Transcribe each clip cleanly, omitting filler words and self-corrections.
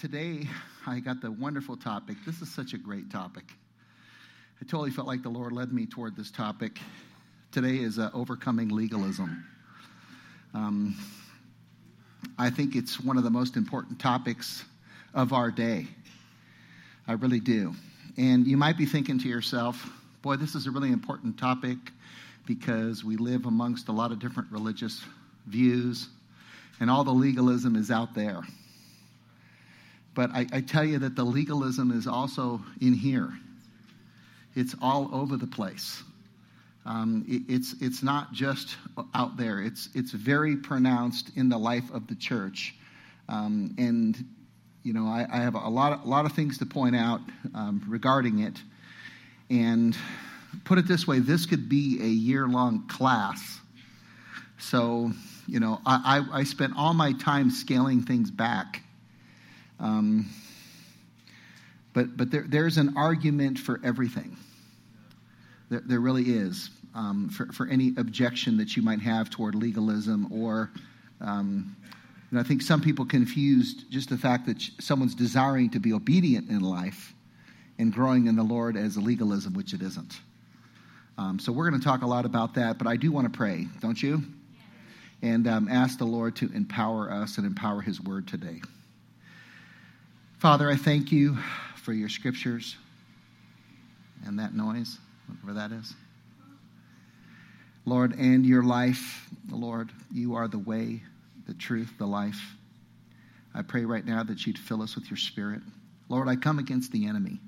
Today, I got the wonderful topic. This is such a great topic. I totally felt like the Lord led me toward this topic. Today is overcoming legalism. I think it's one of the most important topics of our day. I really do. And you might be thinking to yourself, boy, this is a really important topic because we live amongst a lot of different religious views and all the legalism is out there. But I tell you that the legalism is also in here. It's all over the place. It's not just out there. It's very pronounced in the life of the church. And you know, I have a lot of things to point out regarding it. And put it this way, this could be a year-long class. So, you know, I spent all my time scaling things back. But there's an argument for everything. There really is, for any objection that you might have toward legalism or... And I think some people confused just the fact that someone's desiring to be obedient in life and growing in the Lord as a legalism, which it isn't. So we're going to talk a lot about that, but I do want to pray, don't you? Yeah. And ask the Lord to empower us and empower His Word today. Father, I thank you for your scriptures and that noise, whatever that is. Lord, and your life, Lord, you are the way, the truth, the life. I pray right now that you'd fill us with your Spirit. Lord, I come against the enemy,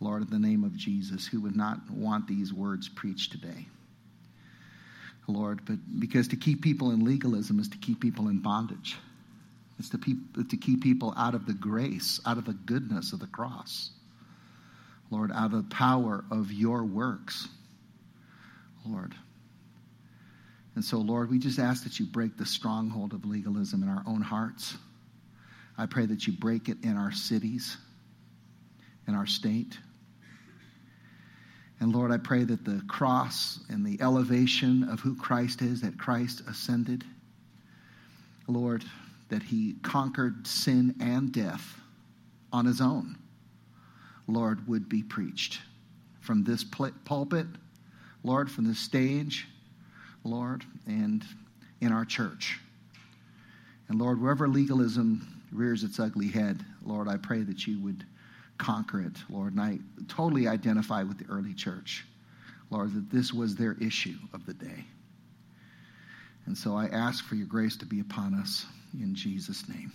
Lord, in the name of Jesus, who would not want these words preached today, Lord, but because to keep people in legalism is to keep people in bondage. It's to keep people out of the grace, out of the goodness of the cross, Lord, out of the power of your works, Lord. And so, Lord, we just ask that you break the stronghold of legalism in our own hearts. I pray that you break it in our cities, in our state. And, Lord, I pray that the cross and the elevation of who Christ is, that Christ ascended, Lord, that he conquered sin and death on his own, Lord, would be preached from this pulpit, Lord, from this stage, Lord, and in our church. And Lord, wherever legalism rears its ugly head, Lord, I pray that you would conquer it, Lord. And I totally identify with the early church, Lord, that this was their issue of the day. And so I ask for your grace to be upon us in Jesus' name.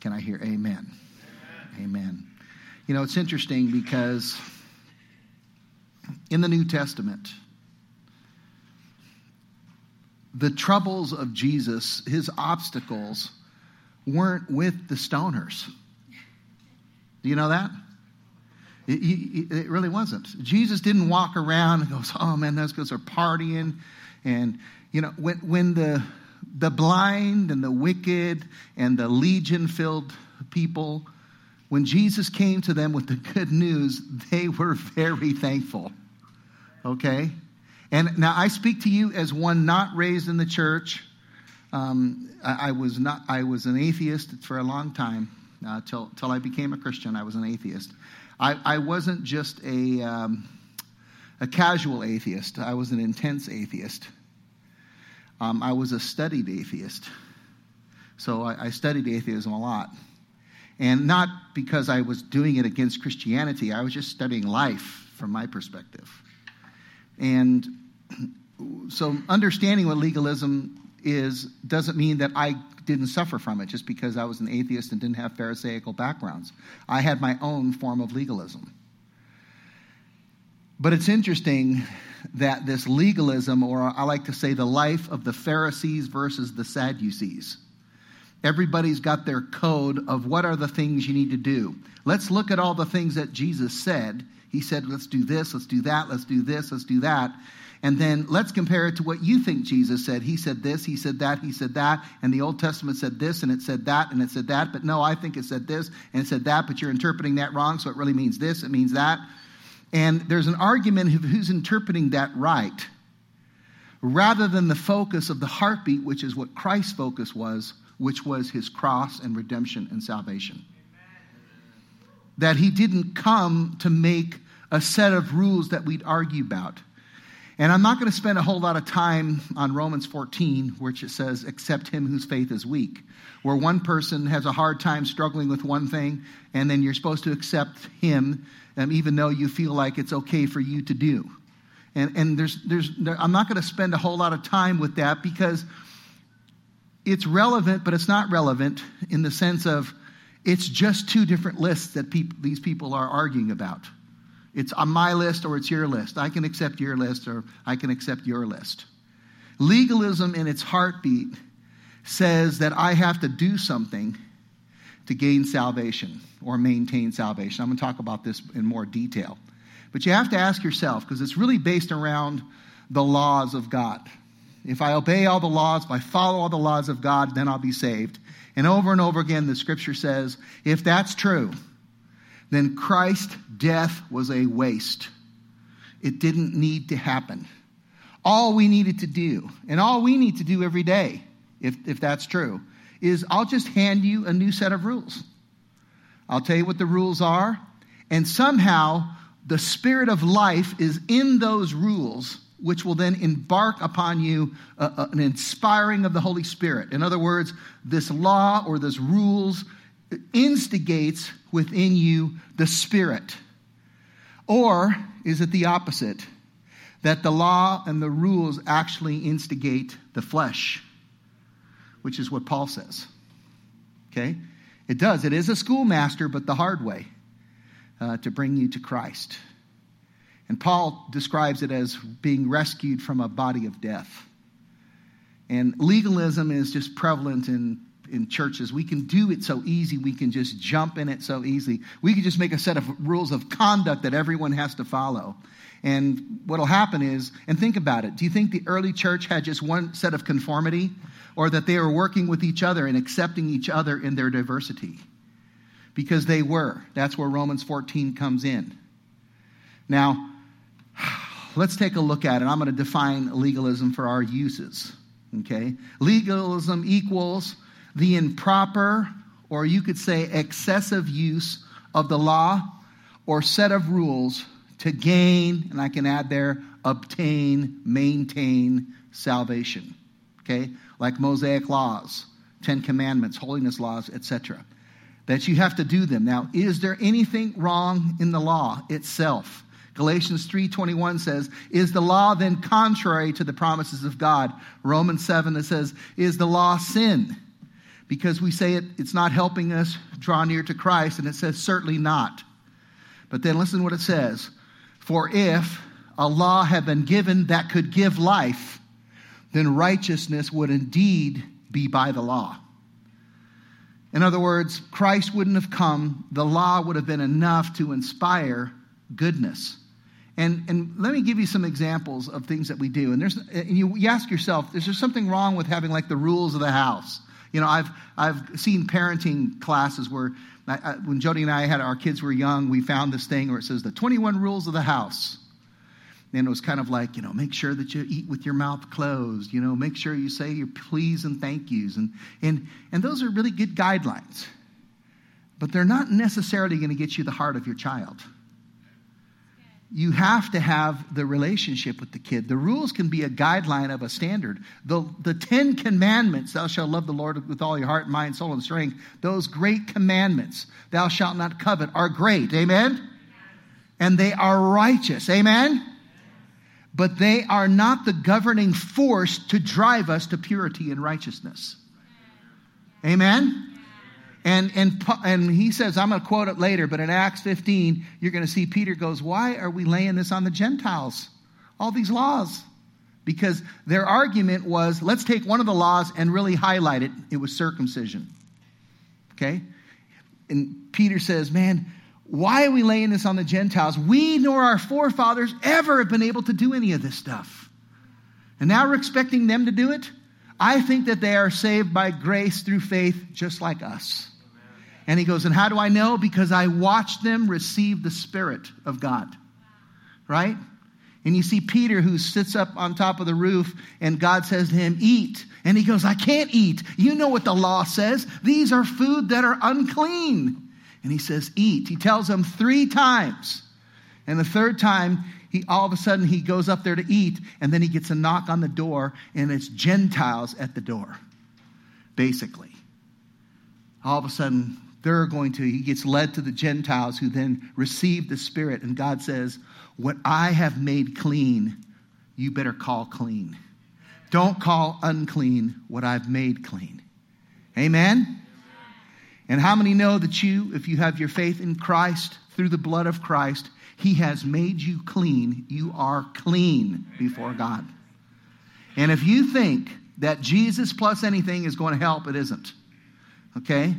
Can I hear amen? Amen. Amen. You know, it's interesting because in the New Testament, the troubles of Jesus, his obstacles, weren't with the stoners. Do you know that? It really wasn't. Jesus didn't walk around and go, oh man, those guys are partying. And, you know, when the blind and the wicked and the legion-filled people, when Jesus came to them with the good news, they were very thankful. Okay? And now I speak to you as one not raised in the church. I was an atheist for a long time till I became a Christian. I was an atheist. I wasn't just a casual atheist. I was an intense atheist. I was a studied atheist. So I studied atheism a lot, and not because I was doing it against Christianity. I was just studying life from my perspective. And so understanding what legalism is doesn't mean that I didn't suffer from it just because I was an atheist and didn't have Pharisaical backgrounds. I had my own form of legalism. But it's interesting that this legalism, or I like to say the life of the Pharisees versus the Sadducees. Everybody's got their code of what are the things you need to do. Let's look at all the things that Jesus said. He said, let's do this, let's do that, let's do this, let's do that. And then let's compare it to what you think Jesus said. He said this, he said that, he said that. And the Old Testament said this, and it said that, and it said that. But no, I think it said this, and it said that, but you're interpreting that wrong, so it really means this, it means that. And there's an argument of who's interpreting that right, rather than the focus of the heartbeat, which is what Christ's focus was which was his cross and redemption and salvation. That he didn't come to make a set of rules that we'd argue about. And I'm not going to spend a whole lot of time on Romans 14, which it says, accept him whose faith is weak, where one person has a hard time struggling with one thing, and then you're supposed to accept him, even though you feel like it's okay for you to do. And I'm not going to spend a whole lot of time with that because it's relevant, but it's not relevant in the sense of it's just two different lists that these people are arguing about. It's on my list or it's your list. I can accept your list or I can accept your list. Legalism in its heartbeat says that I have to do something to gain salvation or maintain salvation. I'm going to talk about this in more detail. But you have to ask yourself, because it's really based around the laws of God. If I obey all the laws, if I follow all the laws of God, then I'll be saved. And over again, the scripture says, if that's true, then Christ's death was a waste. It didn't need to happen. All we needed to do, and all we need to do every day, if that's true, is I'll just hand you a new set of rules. I'll tell you what the rules are, and somehow the spirit of life is in those rules, which will then embark upon you an inspiring of the Holy Spirit. In other words, this law or this rules instigates within you the Spirit. Or is it the opposite? That the law and the rules actually instigate the flesh, which is what Paul says. Okay? It does. It is a schoolmaster, but the hard way to bring you to Christ. And Paul describes it as being rescued from a body of death. And legalism is just prevalent in churches. We can do it so easy. We can just jump in it so easy. We can just make a set of rules of conduct that everyone has to follow. And what'll happen is, and think about it, do you think the early church had just one set of conformity, or that they were working with each other and accepting each other in their diversity? Because they were. That's where Romans 14 comes in. Now, let's take a look at it. I'm going to define legalism for our uses. Okay? Legalism equals the improper, or you could say excessive, use of the law or set of rules to gain, and I can add there, obtain, maintain salvation. Okay? Like Mosaic laws, 10 commandments, holiness laws, etc. That you have to do them. Now, is there anything wrong in the law itself? Galatians 3:21 says, is the law then contrary to the promises of God? Romans 7, it says, is the law sin? Because we say it's not helping us draw near to Christ, and it says certainly not. But then listen to what it says. For if a law had been given that could give life, then righteousness would indeed be by the law. In other words, Christ wouldn't have come. The law would have been enough to inspire goodness. And let me give you some examples of things that we do. And you ask yourself, is there something wrong with having like the rules of the house? You know, I've seen parenting classes where when Jody and I had our kids were young, we found this thing where it says the 21 rules of the house. And it was kind of like, make sure that you eat with your mouth closed. Make sure you say your please and thank yous. And those are really good guidelines. But they're not necessarily going to get you the heart of your child. You have to have the relationship with the kid. The rules can be a guideline of a standard. The 10 commandments, thou shalt love the Lord with all your heart, mind, soul, and strength, those great commandments, thou shalt not covet, are great. Amen? Yes. And they are righteous. Amen? Yes. But they are not the governing force to drive us to purity and righteousness. Yes. Amen? Yes. And he says, I'm going to quote it later, but in Acts 15, you're going to see Peter goes, why are we laying this on the Gentiles? All these laws. Because their argument was, let's take one of the laws and really highlight it. It was circumcision. Okay? And Peter says, man, why are we laying this on the Gentiles? We nor our forefathers ever have been able to do any of this stuff. And now we're expecting them to do it? I think that they are saved by grace through faith just like us. And he goes, and how do I know? Because I watched them receive the Spirit of God, right? And you see Peter, who sits up on top of the roof, and God says to him, eat. And he goes, I can't eat. You know what the law says. These are food that are unclean. And he says, eat. He tells him 3 times. And the 3rd time, all of a sudden he goes up there to eat. And then he gets a knock on the door, and it's Gentiles at the door, basically. All of a sudden, he gets led to the Gentiles, who then receive the Spirit. And God says, what I have made clean, you better call clean. Don't call unclean what I've made clean. Amen? And how many know that you, if you have your faith in Christ, through the blood of Christ, he has made you clean. You are clean before God. And if you think that Jesus plus anything is going to help, it isn't. Okay?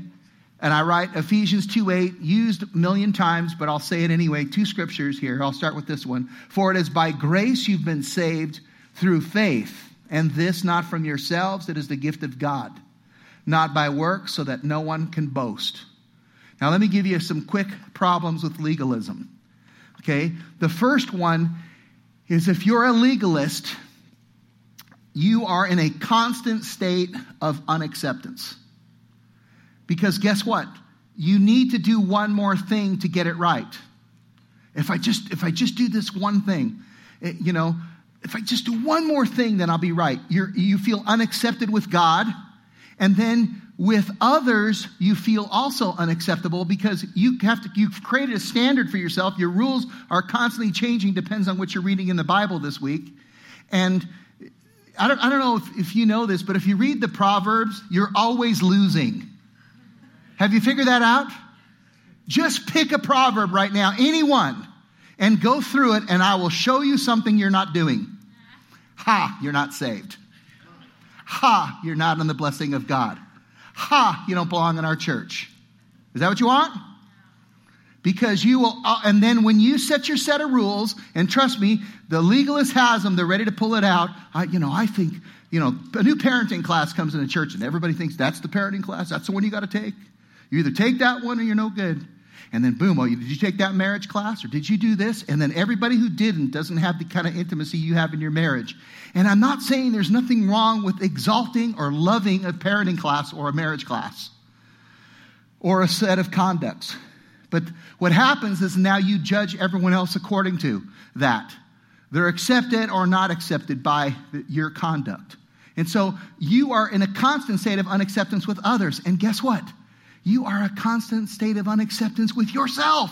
And I write Ephesians 2:8, used a million times, but I'll say it anyway. 2 scriptures here. I'll start with this one. For it is by grace you've been saved through faith, and this not from yourselves. It is the gift of God, not by works, so that no one can boast. Now, let me give you some quick problems with legalism. Okay? The first one is, if you're a legalist, you are in a constant state of unacceptance. Because guess what? You need to do one more thing to get it right. If I just do this one thing, if I just do one more thing, then I'll be right. You feel unaccepted with God, and then with others, you feel also unacceptable, because you've created a standard for yourself. Your rules are constantly changing, depends on what you're reading in the Bible this week. And I don't know if you know this, but if you read the Proverbs, you're always losing. Have you figured that out? Just pick a proverb right now, anyone, and go through it, and I will show you something you're not doing. Ha, you're not saved. Ha, you're not on the blessing of God. Ha, you don't belong in our church. Is that what you want? Because you will, and then when you set your set of rules, and trust me, the legalist has them, they're ready to pull it out. I think a new parenting class comes in the church, and everybody thinks that's the parenting class. That's the one you got to take. You either take that one or you're no good. And then boom, did you take that marriage class, or did you do this? And then everybody who didn't doesn't have the kind of intimacy you have in your marriage. And I'm not saying there's nothing wrong with exalting or loving a parenting class or a marriage class or a set of conducts. But what happens is now you judge everyone else according to that. They're accepted or not accepted by your conduct. And so you are in a constant state of unacceptance with others. And guess what? You are a constant state of unacceptance with yourself,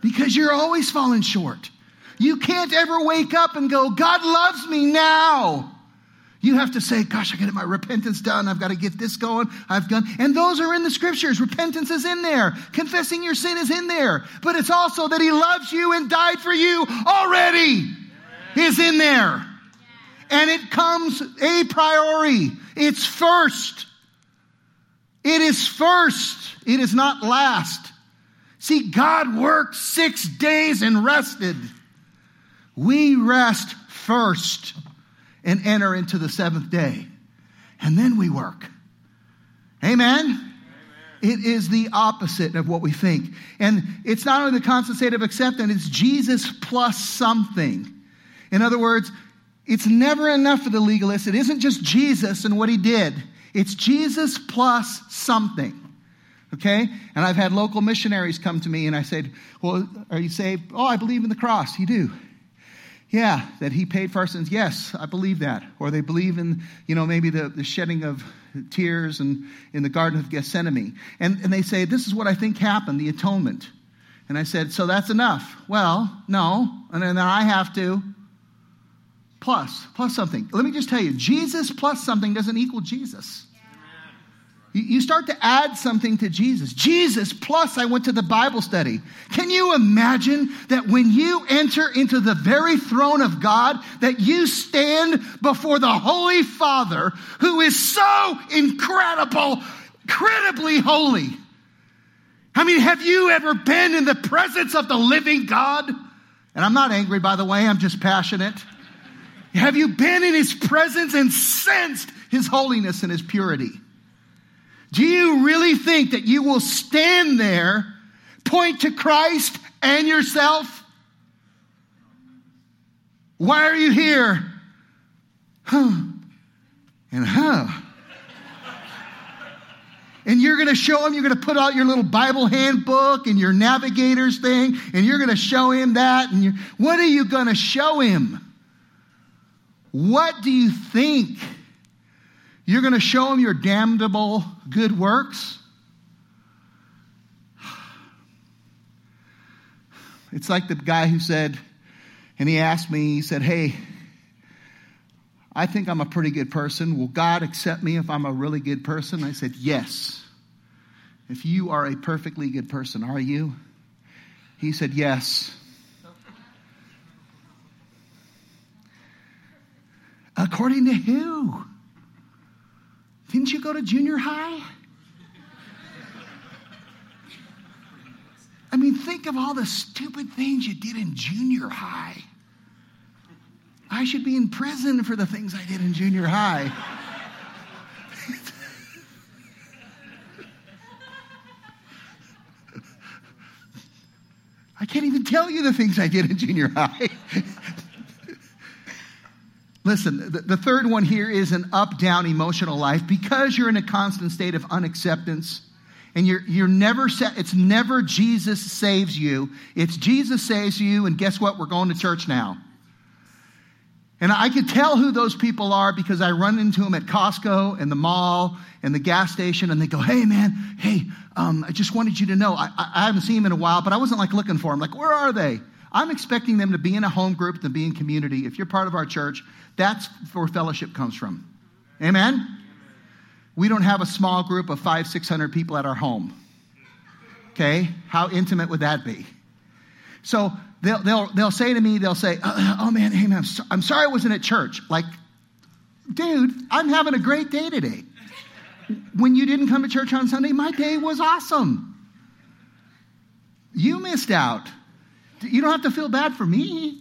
because you're always falling short. You can't ever wake up and go, God loves me now. You have to say, gosh, I got to get my repentance done. I've got to get this going. And those are in the scriptures. Repentance is in there. Confessing your sin is in there. But it's also that he loves you and died for you already. Yeah. Is in there. Yeah. And it comes a priori. It's first. It is first. It is not last. See, God worked 6 days and rested. We rest first and enter into the 7th day. And then we work. Amen? Amen? It is the opposite of what we think. And it's not only the constant state of acceptance, it's Jesus plus something. In other words, it's never enough for the legalist. It isn't just Jesus and what he did. It's Jesus plus something. Okay? And I've had local missionaries come to me, and I said, well, are you saved? Oh, I believe in the cross. You do? Yeah, that he paid for our sins. Yes, I believe that. Or they believe in, maybe the shedding of tears and in the Garden of Gethsemane. And they say, this is what I think happened, the atonement. And I said, so that's enough. Well, no. And then I have to plus something. Let me just tell you, Jesus plus something doesn't equal Jesus. You start to add something to Jesus. Jesus plus I went to the Bible study. Can you imagine that when you enter into the very throne of God, that you stand before the Holy Father, who is so incredibly holy? I mean, have you ever been in the presence of the living God? And I'm not angry, by the way. I'm just passionate. Have you been in his presence and sensed his holiness and his purity? Do you really think that you will stand there, point to Christ and yourself? Why are you here? And you're going to show him, you're going to put out your little Bible handbook and your navigator's thing, and you're going to show him that. And what are you going to show him? What do you think? You're going to show him your damnable good works? It's like the guy who said, and he asked me, he said, hey, I think I'm a pretty good person. Will God accept me if I'm a really good person? I said, yes. If you are a perfectly good person, are you? He said, yes. According to who? Didn't you go to junior high? I mean, think of all the stupid things you did in junior high. I should be in prison for the things I did in junior high. I can't even tell you the things I did in junior high. Listen, the third one here is an up-down emotional life. Because you're in a constant state of unacceptance and you're never set, it's never Jesus saves you. It's Jesus saves you, and guess what? We're going to church now. And I could tell who those people are because I run into them at Costco and the mall and the gas station, and they go, hey, man, hey, I just wanted you to know. I haven't seen them in a while, but I wasn't like looking for them. Like, where are they? I'm expecting them to be in a home group, to be in community. If you're part of our church, that's where fellowship comes from. Amen? Amen. We don't have a small group of 500-600 people at our home. Okay? How intimate would that be? So they'll say to me, oh man, hey man, I'm sorry I wasn't at church. Like, dude, I'm having a great day today. When you didn't come to church on Sunday, my day was awesome. You missed out. You don't have to feel bad for me.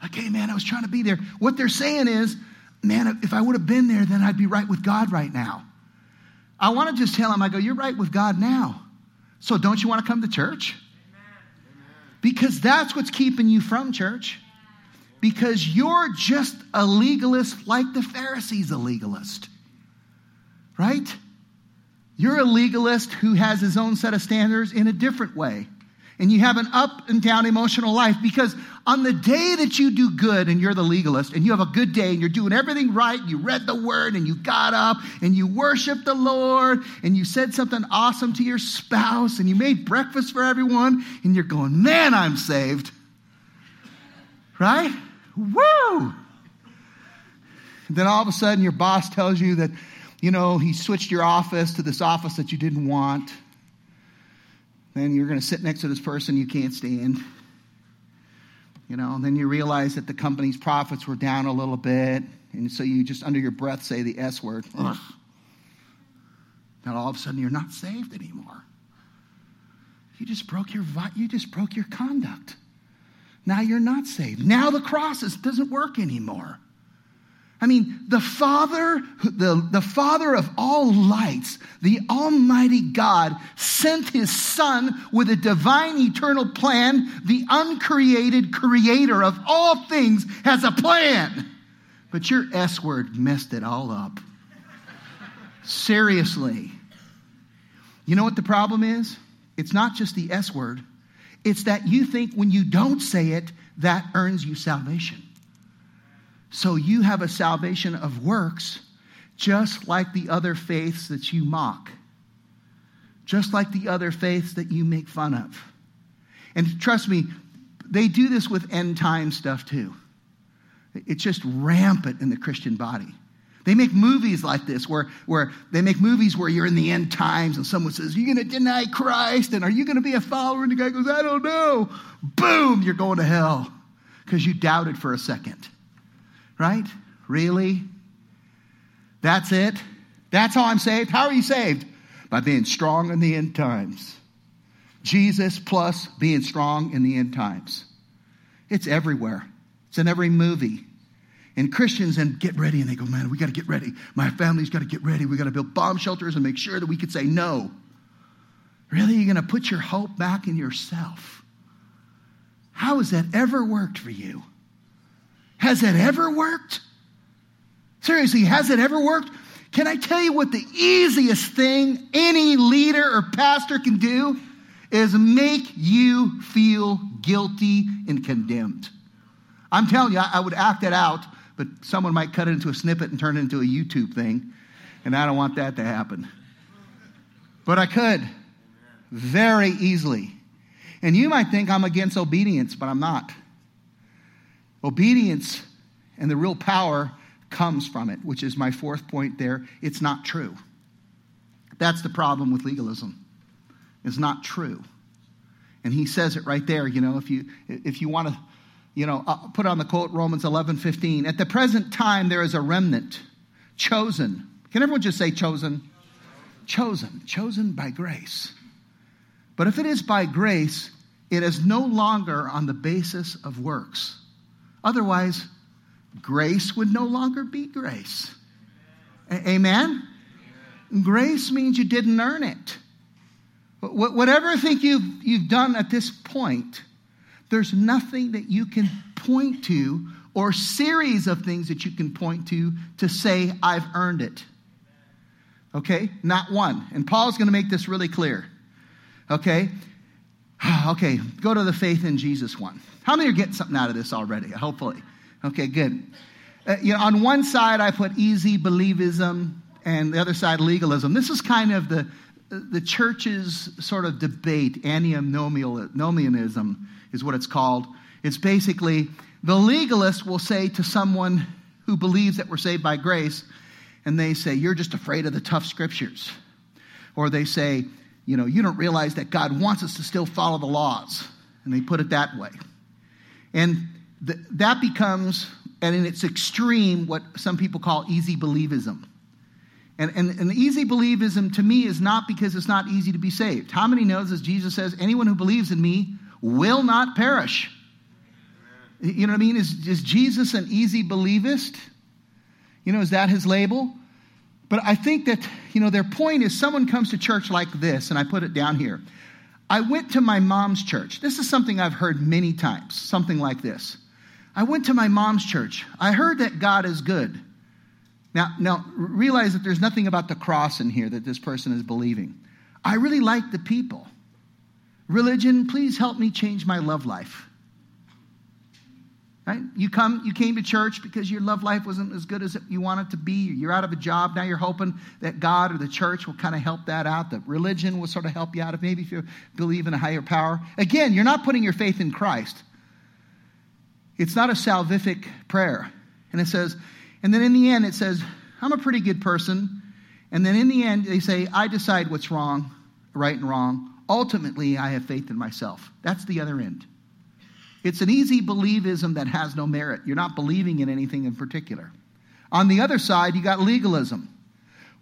Like, hey man, I was trying to be there. What they're saying is, man, if I would have been there, then I'd be right with God right now. I want to just tell him, I go, you're right with God now. So don't you want to come to church? Because that's what's keeping you from church. Because you're just a legalist like the Pharisees, a legalist. Right? You're a legalist who has his own set of standards in a different way. And you have an up and down emotional life. Because on the day that you do good and you're the legalist and you have a good day and you're doing everything right, you read the word and you got up and you worshiped the Lord and you said something awesome to your spouse and you made breakfast for everyone, and you're going, man, I'm saved. Right? Woo! And then all of a sudden your boss tells you that, you know, he switched your office to this office that you didn't want. Then you're going to sit next to this person you can't stand. You know, and then you realize that the company's profits were down a little bit. And so you just under your breath say the S word. Ugh. Now all of a sudden you're not saved anymore. You just broke your conduct. Now you're not saved. Now the cross doesn't work anymore. I mean, the Father of all lights, the Almighty God, sent his Son with a divine eternal plan. The uncreated Creator of all things has a plan. But your S word messed it all up. Seriously. You know what the problem is? It's not just the S word. It's that you think when you don't say it, that earns you salvation. So you have a salvation of works, just like the other faiths that you mock. Just like the other faiths that you make fun of. And trust me, they do this with end time stuff too. It's just rampant in the Christian body. They make movies like this where you're in the end times and someone says, are you going to deny Christ? And are you going to be a follower? And the guy goes, I don't know. Boom, you're going to hell because you doubted for a second. Right? Really? That's it? That's how I'm saved? How are you saved? By being strong in the end times. Jesus plus being strong in the end times. It's everywhere. It's in every movie. And Christians and get ready, and they go, man, we got to get ready. My family's got to get ready. We got to build bomb shelters and make sure that we could say no. Really? You're going to put your hope back in yourself? How has that ever worked for you? Has it ever worked? Seriously, has it ever worked? Can I tell you what the easiest thing any leader or pastor can do is make you feel guilty and condemned. I'm telling you, I would act that out, but someone might cut it into a snippet and turn it into a YouTube thing, and I don't want that to happen. But I could very easily. And you might think I'm against obedience, but I'm not. Obedience and the real power comes from it, which is my fourth point there. It's not true. That's the problem with legalism. It's not true. And he says it right there, if you want to, put on the quote, Romans 11:15. At the present time, there is a remnant chosen. Can everyone just say chosen? Chosen. Chosen by grace. But if it is by grace, it is no longer on the basis of works. Otherwise, grace would no longer be grace. Amen? Amen? Grace means you didn't earn it. Whatever I think you've done at this point, there's nothing that you can point to or series of things that you can point to say, I've earned it. Okay? Not one. And Paul's going to make this really clear. Okay? Okay, go to the faith in Jesus one. How many are getting something out of this already? Hopefully. Okay, good. On one side, I put easy believism and the other side, legalism. This is kind of the church's sort of debate. Antinomianism is what it's called. It's basically the legalist will say to someone who believes that we're saved by grace, and they say, you're just afraid of the tough scriptures. Or they say, you don't realize that God wants us to still follow the laws. And they put it that way. And that becomes, and in its extreme, what some people call easy believism. And easy believism to me is not because it's not easy to be saved. How many knows, as Jesus says, anyone who believes in me will not perish? You know what I mean? Is Jesus an easy believist? Is that his label? But I think that, their point is someone comes to church like this, and I put it down here. I went to my mom's church. This is something I've heard many times, something like this. I went to my mom's church. I heard that God is good. Now, realize that there's nothing about the cross in here that this person is believing. I really like the people. Religion, please help me change my love life. Right? You came to church because your love life wasn't as good as you wanted it to be. You're out of a job. Now you're hoping that God or the church will kind of help that out. That religion will sort of help you out if maybe if you believe in a higher power. Again, you're not putting your faith in Christ. It's not a salvific prayer. And it says, and then in the end it says, I'm a pretty good person. And then in the end they say, I decide what's wrong, right and wrong. Ultimately, I have faith in myself. That's the other end. It's an easy believism that has no merit. You're not believing in anything in particular. On the other side, you got legalism.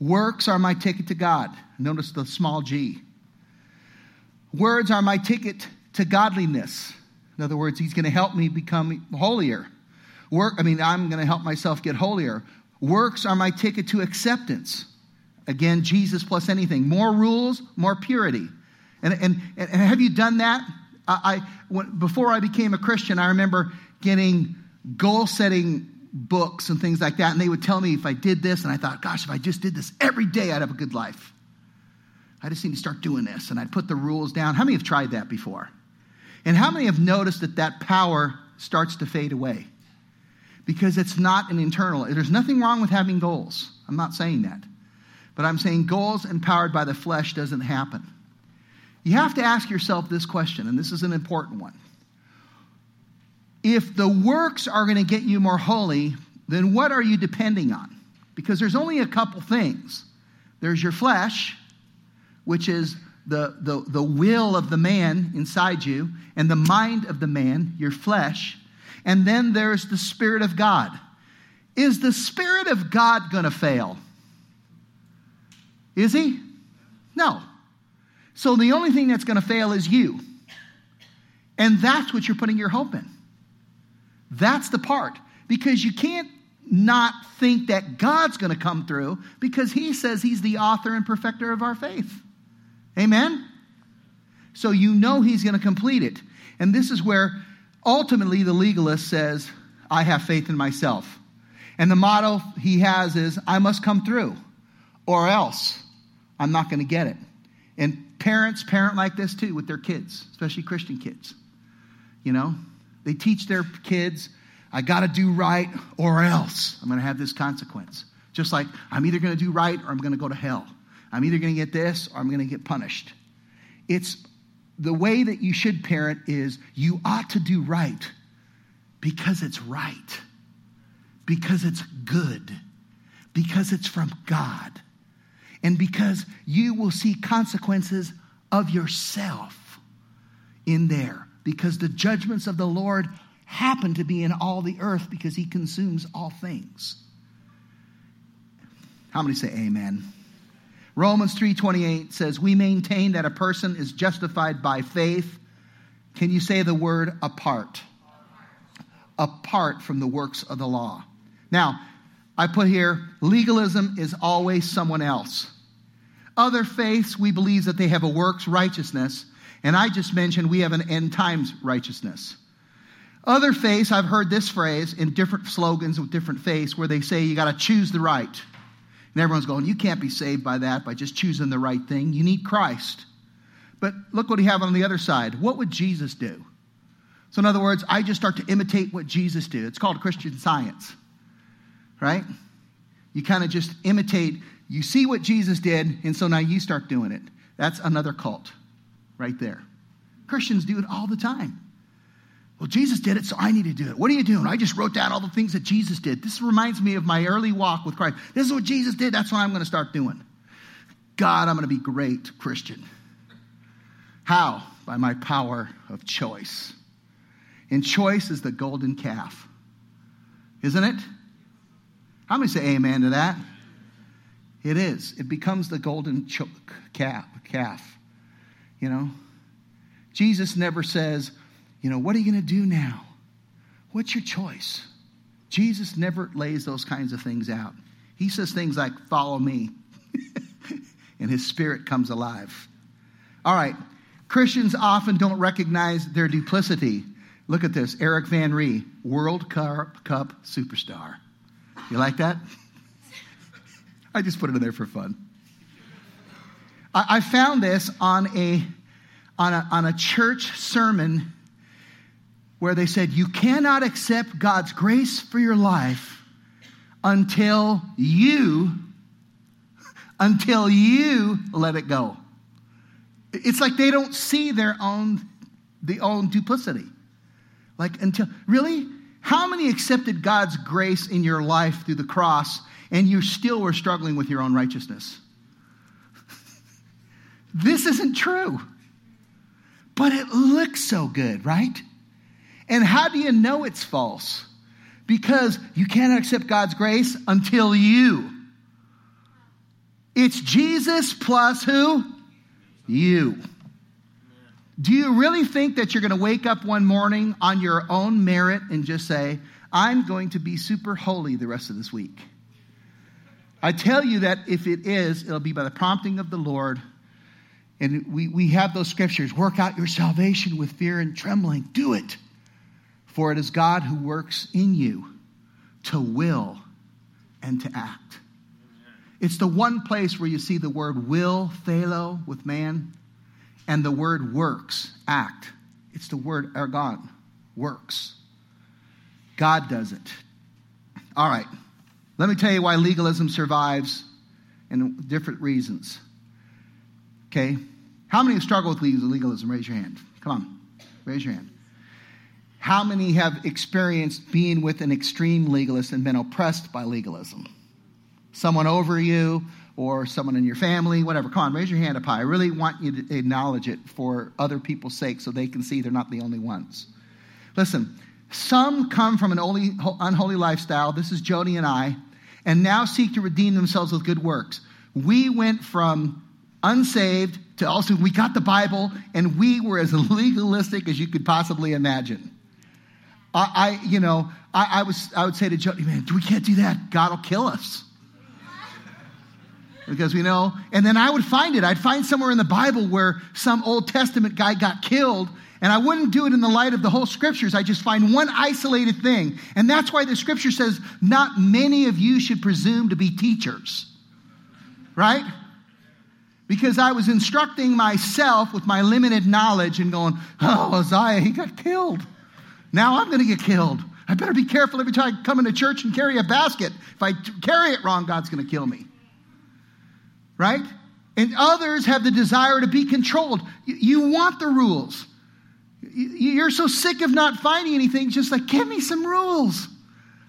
Works are my ticket to God. Notice the small g. Words are my ticket to godliness. In other words, he's going to help me become holier. I'm going to help myself get holier. Works are my ticket to acceptance. Again, Jesus plus anything. More rules, more purity. And have you done that? Before I became a Christian, I remember getting goal-setting books and things like that, and they would tell me if I did this, and I thought, gosh, if I just did this every day, I'd have a good life. I just need to start doing this, and I'd put the rules down. How many have tried that before? And how many have noticed that power starts to fade away? Because it's not an internal. There's nothing wrong with having goals. I'm not saying that. But I'm saying goals empowered by the flesh doesn't happen. You have to ask yourself this question, and this is an important one. If the works are going to get you more holy, then what are you depending on? Because there's only a couple things. There's your flesh, which is the will of the man inside you, and the mind of the man, your flesh. And then there's the Spirit of God. Is the Spirit of God going to fail? Is he? No. So the only thing that's going to fail is you. And that's what you're putting your hope in. That's the part. Because you can't not think that God's going to come through because he says he's the author and perfecter of our faith. Amen? So he's going to complete it. And this is where ultimately the legalist says, I have faith in myself. And the motto he has is, I must come through or else I'm not going to get it. And parents parent like this too with their kids, especially Christian kids. You know, they teach their kids, I got to do right or else I'm going to have this consequence. Just like I'm either going to do right or I'm going to go to hell. I'm either going to get this or I'm going to get punished. It's the way that you should parent is you ought to do right because it's right, because it's good, because it's from God, and because you will see consequences of yourself in there because the judgments of the Lord happen to be in all the earth because he consumes all things. How many say amen? Romans 3:28 says, we maintain that a person is justified by faith. Can you say the word apart? Apart from the works of the law. Now, I put here, legalism is always someone else. Other faiths, we believe that they have a works righteousness. And I just mentioned we have an end times righteousness. Other faiths, I've heard this phrase in different slogans with different faiths where they say you got to choose the right. And everyone's going, you can't be saved by that, by just choosing the right thing. You need Christ. But look what he have on the other side. What would Jesus do? So in other words, I just start to imitate what Jesus did. It's called Christian Science, right? You kind of just imitate. You see what Jesus did, and so now you start doing it. That's another cult right there. Christians do it all the time. Well, Jesus did it, so I need to do it. What are you doing? I just wrote down all the things that Jesus did. This reminds me of my early walk with Christ. This is what Jesus did. That's what I'm going to start doing. God, I'm going to be great Christian. How? By my power of choice. And choice is the golden calf, isn't it? How many say amen to that? It is. It becomes the golden calf. You know, Jesus never says, you know, what are you going to do now? What's your choice? Jesus never lays those kinds of things out. He says things like, follow me. And his spirit comes alive. All right. Christians often don't recognize their duplicity. Look at this. Eric Van Rhee, World Cup superstar. You like that? I just put it in there for fun. I found this on a church sermon where they said, you cannot accept God's grace for your life until you let it go. It's like they don't see their own duplicity. Like, until, really? How many accepted God's grace in your life through the cross and you still were struggling with your own righteousness? This isn't true. But it looks so good, right? And how do you know it's false? Because you cannot accept God's grace until you. It's Jesus plus who? You. Do you really think that you're going to wake up one morning on your own merit and just say, I'm going to be super holy the rest of this week? I tell you that if it is, it'll be by the prompting of the Lord. And we have those scriptures. Work out your salvation with fear and trembling. Do it. For it is God who works in you to will and to act. It's the one place where you see the word will, thelo, with man, and the word works, act. It's the word ergon, works. God does it. All right. Let me tell you why legalism survives and different reasons. Okay. How many struggle with legalism? Raise your hand. Come on. Raise your hand. How many have experienced being with an extreme legalist and been oppressed by legalism? Someone over you or someone in your family, whatever. Come on, raise your hand up high. I really want you to acknowledge it for other people's sake so they can see they're not the only ones. Listen, some come from an unholy lifestyle. This is Jody and now seek to redeem themselves with good works. We went from unsaved to also we got the Bible and we were as legalistic as you could possibly imagine. I would say to Jody, man, we can't do that. God will kill us. Because we know, and then I would find it. I'd find somewhere in the Bible where some Old Testament guy got killed, and I wouldn't do it in the light of the whole scriptures. I just find one isolated thing. And that's why the scripture says, not many of you should presume to be teachers. Right? Because I was instructing myself with my limited knowledge and going, oh, Uzziah, he got killed. Now I'm going to get killed. I better be careful every time I come into church and carry a basket. If I carry it wrong, God's going to kill me. Right? And others have the desire to be controlled. You want the rules. You're so sick of not finding anything. Just like, give me some rules.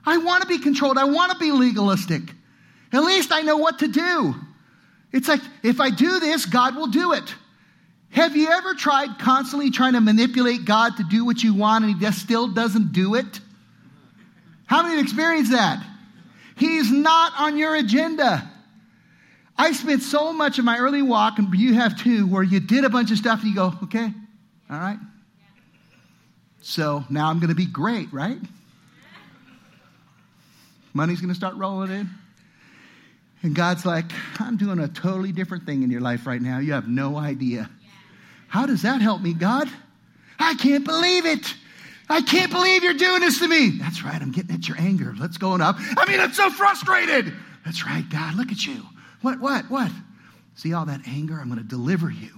I want to be controlled. I want to be legalistic. At least I know what to do. It's like, if I do this, God will do it. Have you ever tried constantly trying to manipulate God to do what you want and he just still doesn't do it? How many have experienced that? He's not on your agenda. I spent so much of my early walk, and you have too, where you did a bunch of stuff and you go, okay, all right. So now I'm going to be great, right? Money's going to start rolling in. And God's like, I'm doing a totally different thing in your life right now. You have no idea. How does that help me, God? I can't believe it. I can't believe you're doing this to me. That's right. I'm getting at your anger. Let's go on up. I mean, I'm so frustrated. That's right, God. Look at you. What? See all that anger? I'm going to deliver you.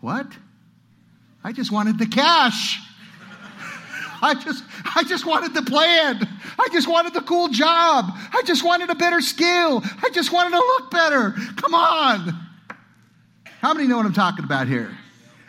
What? I just wanted the cash. I just wanted the plan. I just wanted the cool job. I just wanted a better skill. I just wanted to look better. Come on. How many know what I'm talking about here?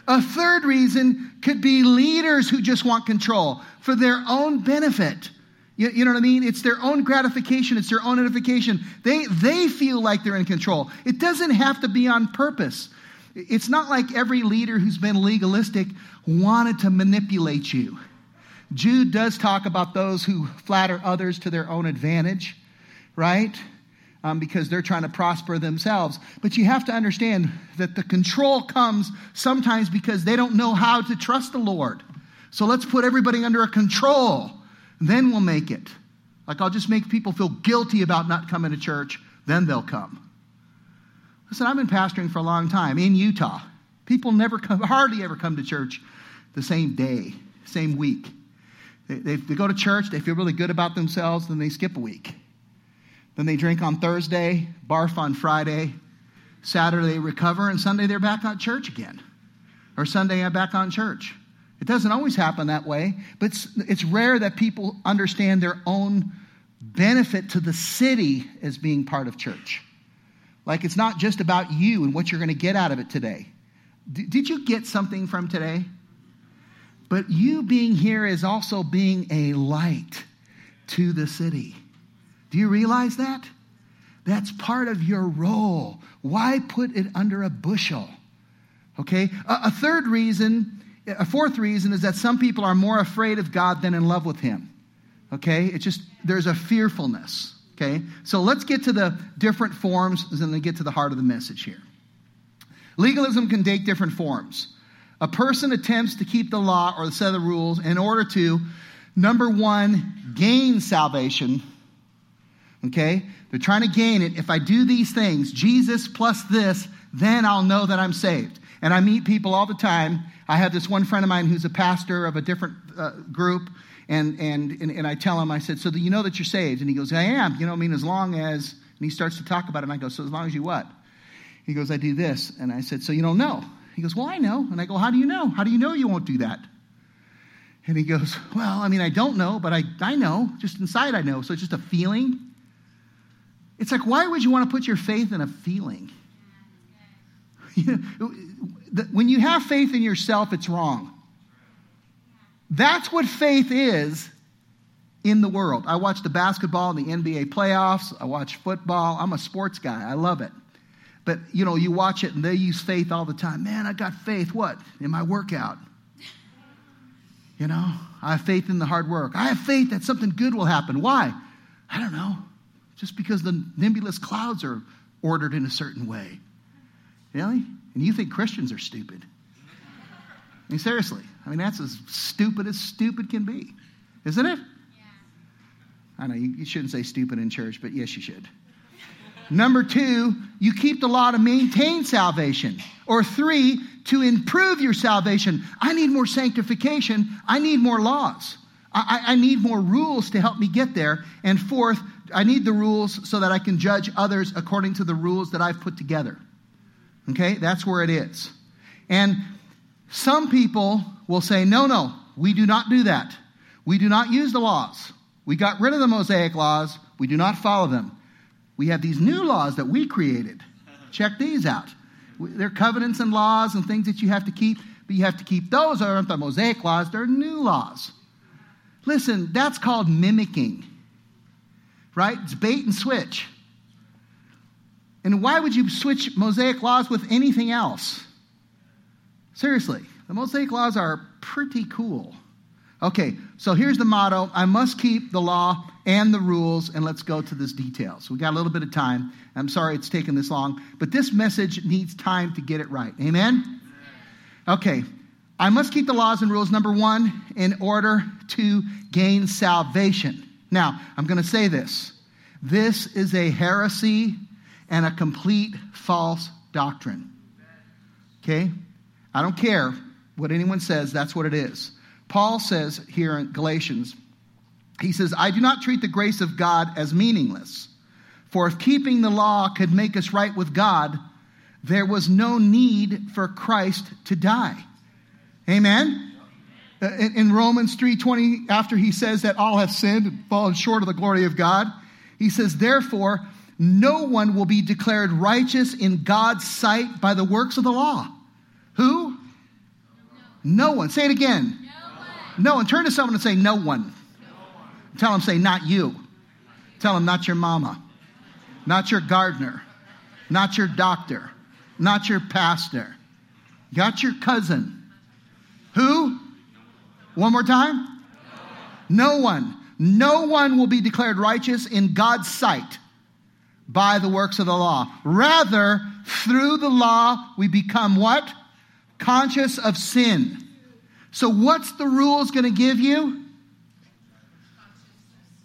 A third reason could be leaders who just want control for their own benefit. You know what I mean? It's their own gratification. It's their own edification. They feel like they're in control. It doesn't have to be on purpose. It's not like every leader who's been legalistic wanted to manipulate you. Jude does talk about those who flatter others to their own advantage, right? Because they're trying to prosper themselves. But you have to understand that the control comes sometimes because they don't know how to trust the Lord. So let's put everybody under a control. Then we'll make it. Like, I'll just make people feel guilty about not coming to church. Then they'll come. Listen, I've been pastoring for a long time in Utah. People never come, hardly ever come to church the same day, same week. They go to church, they feel really good about themselves, then they skip a week. Then they drink on Thursday, barf on Friday, Saturday recover, and Sunday they're back on church again. Or Sunday I'm back on church. It doesn't always happen that way, but it's rare that people understand their own benefit to the city as being part of church. Like, it's not just about you and what you're going to get out of it today. Did you get something from today? But you being here is also being a light to the city. Do you realize that? That's part of your role. Why put it under a bushel? Okay? A fourth reason is that some people are more afraid of God than in love with him. Okay? It's just, there's a fearfulness. Okay? So let's get to the different forms and then get to the heart of the message here. Legalism can take different forms. A person attempts to keep the law or the set of rules in order to, number one, gain salvation. Okay? They're trying to gain it. If I do these things, Jesus plus this, then I'll know that I'm saved. And I meet people all the time. I have this one friend of mine who's a pastor of a different group. And I tell him, I said, so do you know that you're saved? And he goes, I am. You know, I mean, as long as, and he starts to talk about it. And I go, so as long as you what? He goes, I do this. And I said, so you don't know. He goes, well, I know. And I go, how do you know? How do you know you won't do that? And he goes, well, I mean, I don't know, but I know. Just inside I know. So it's just a feeling. It's like, why would you want to put your faith in a feeling? You know, when you have faith in yourself, it's wrong. That's what faith is in the world. I watch the basketball and the NBA playoffs. I watch football. I'm a sports guy. I love it. But, you know, you watch it, and they use faith all the time. Man, I got faith, what? In my workout. You know, I have faith in the hard work. I have faith that something good will happen. Why? I don't know. Just because the nimbulous clouds are ordered in a certain way. Really? And you think Christians are stupid. I mean, seriously. I mean, that's as stupid can be. Isn't it? Yeah. I know, you shouldn't say stupid in church, but yes, you should. Number two, you keep the law to maintain salvation. Or three, to improve your salvation. I need more sanctification. I need more laws. I need more rules to help me get there. And fourth, I need the rules so that I can judge others according to the rules that I've put together. Okay, that's where it is. And some people will say, no, we do not do that. We do not use the laws. We got rid of the Mosaic laws. We do not follow them. We have these new laws that we created. Check these out. They're covenants and laws and things that you have to keep, but you have to keep those. They aren't the Mosaic laws. They're new laws. Listen, that's called mimicking, right? It's bait and switch. And why would you switch Mosaic laws with anything else? Seriously, the Mosaic laws are pretty cool. Okay, so here's the motto. I must keep the law and the rules, and let's go to this detail. So we got a little bit of time. I'm sorry it's taken this long, but this message needs time to get it right. Amen? Okay, I must keep the laws and rules, number one, in order to gain salvation. Now, I'm going to say this. This is a heresy and a complete false doctrine. Okay? I don't care what anyone says. That's what it is. Paul says here in Galatians, he says, I do not treat the grace of God as meaningless. For if keeping the law could make us right with God, there was no need for Christ to die. Amen? In Romans 3:20, after he says that all have sinned and fallen short of the glory of God, he says, therefore, no one will be declared righteous in God's sight by the works of the law. Who? No one. Say it again. No one. Turn to someone and say, no one. Tell them, say, not you. Tell them, not your mama, not your gardener, not your doctor, not your pastor, not your cousin. Who? One more time. No one. No one will be declared righteous in God's sight by the works of the law. Rather, through the law, we become what? Conscious of sin. So what's the rules going to give you?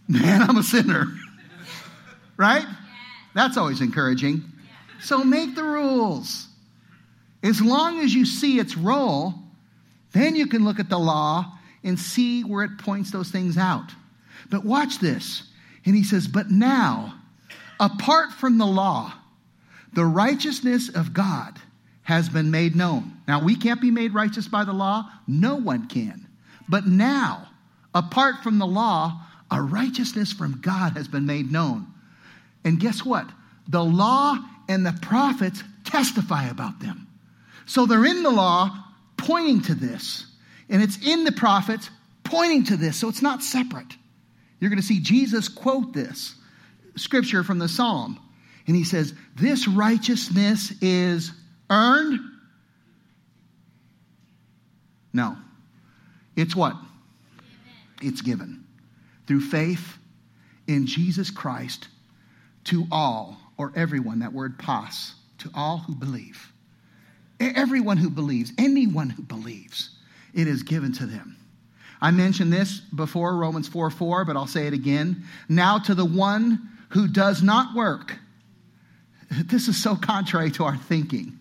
Man, I'm a sinner. Right? That's always encouraging. So make the rules. As long as you see its role, then you can look at the law and see where it points those things out. But watch this. And he says, but now, apart from the law, the righteousness of God has been made known. Now, we can't be made righteous by the law. No one can. But now, apart from the law, a righteousness from God has been made known. And guess what? The law and the prophets testify about them. So they're in the law pointing to this. And it's in the prophets pointing to this. So it's not separate. You're going to see Jesus quote this scripture from the psalm. And he says, this righteousness is earned? No. It's what? It's given. Through faith in Jesus Christ to all, or everyone, that word pas, to all who believe. Everyone who believes, anyone who believes, it is given to them. I mentioned this before, Romans 4:4, but I'll say it again. Now to the one who does not work. This is so contrary to our thinking.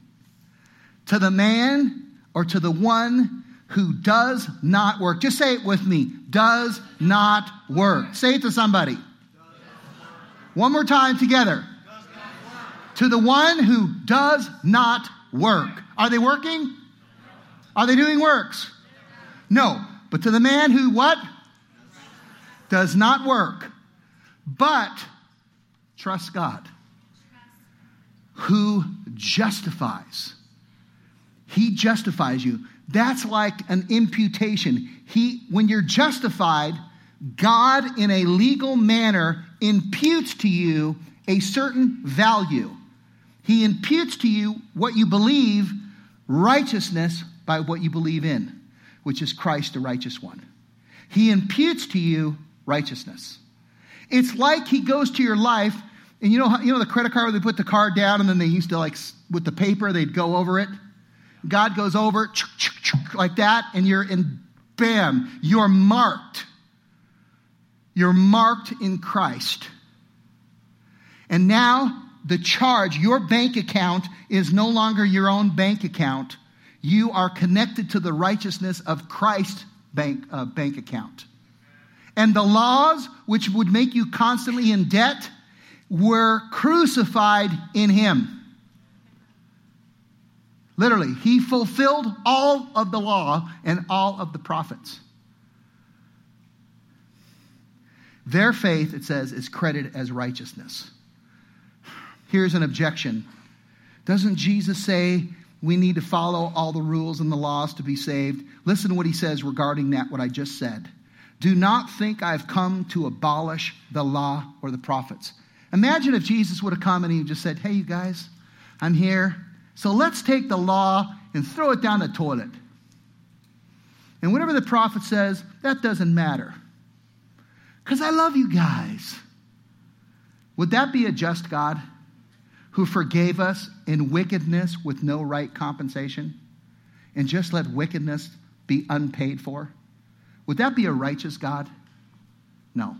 To the man or to the one who does not work. Just say it with me. Does not work. Say it to somebody. One more time together. To the one who does not work. Are they working? Are they doing works? No. But to the man who what? Does not work. But trusts God. Who justifies. He justifies you. That's like an imputation. When you're justified, God in a legal manner imputes to you a certain value. He imputes to you what you believe, righteousness by what you believe in, which is Christ, the righteous one. He imputes to you righteousness. It's like he goes to your life, and you know the credit card where they put the card down, and then they used to, like, with the paper, they'd go over it. God goes over, like that, and bam, you're marked. You're marked in Christ. And now the charge, your bank account is no longer your own bank account. You are connected to the righteousness of Christ's bank account. And the laws which would make you constantly in debt were crucified in him. Literally, he fulfilled all of the law and all of the prophets. Their faith, it says, is credited as righteousness. Here's an objection. Doesn't Jesus say we need to follow all the rules and the laws to be saved? Listen to what he says regarding that, what I just said. Do not think I've come to abolish the law or the prophets. Imagine if Jesus would have come and he just said, hey, you guys, I'm here. So let's take the law and throw it down the toilet. And whatever the prophet says, that doesn't matter. Because I love you guys. Would that be a just God who forgave us in wickedness with no right compensation and just let wickedness be unpaid for? Would that be a righteous God? No.